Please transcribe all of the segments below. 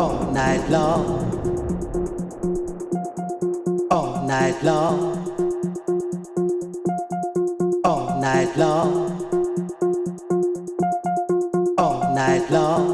all night long, all night long, all night long, all night long.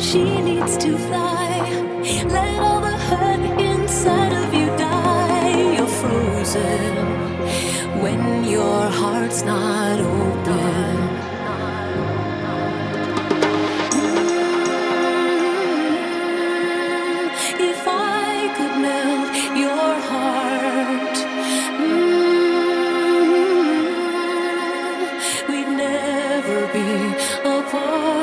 she needs to fly. Let all the hurt inside of you die. You're frozen when your heart's not open. Thank you.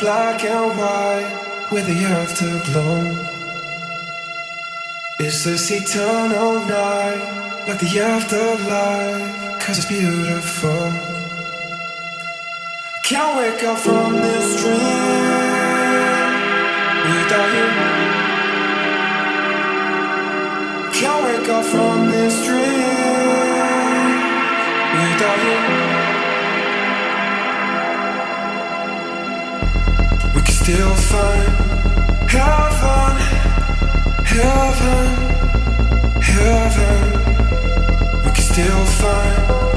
black and white, whether you have to glow. Is this eternal night like the afterlife? Cause it's beautiful. Can't wake up from this dream without you. Can't wake up from this dream without you. Still find heaven, heaven, heaven. We can still find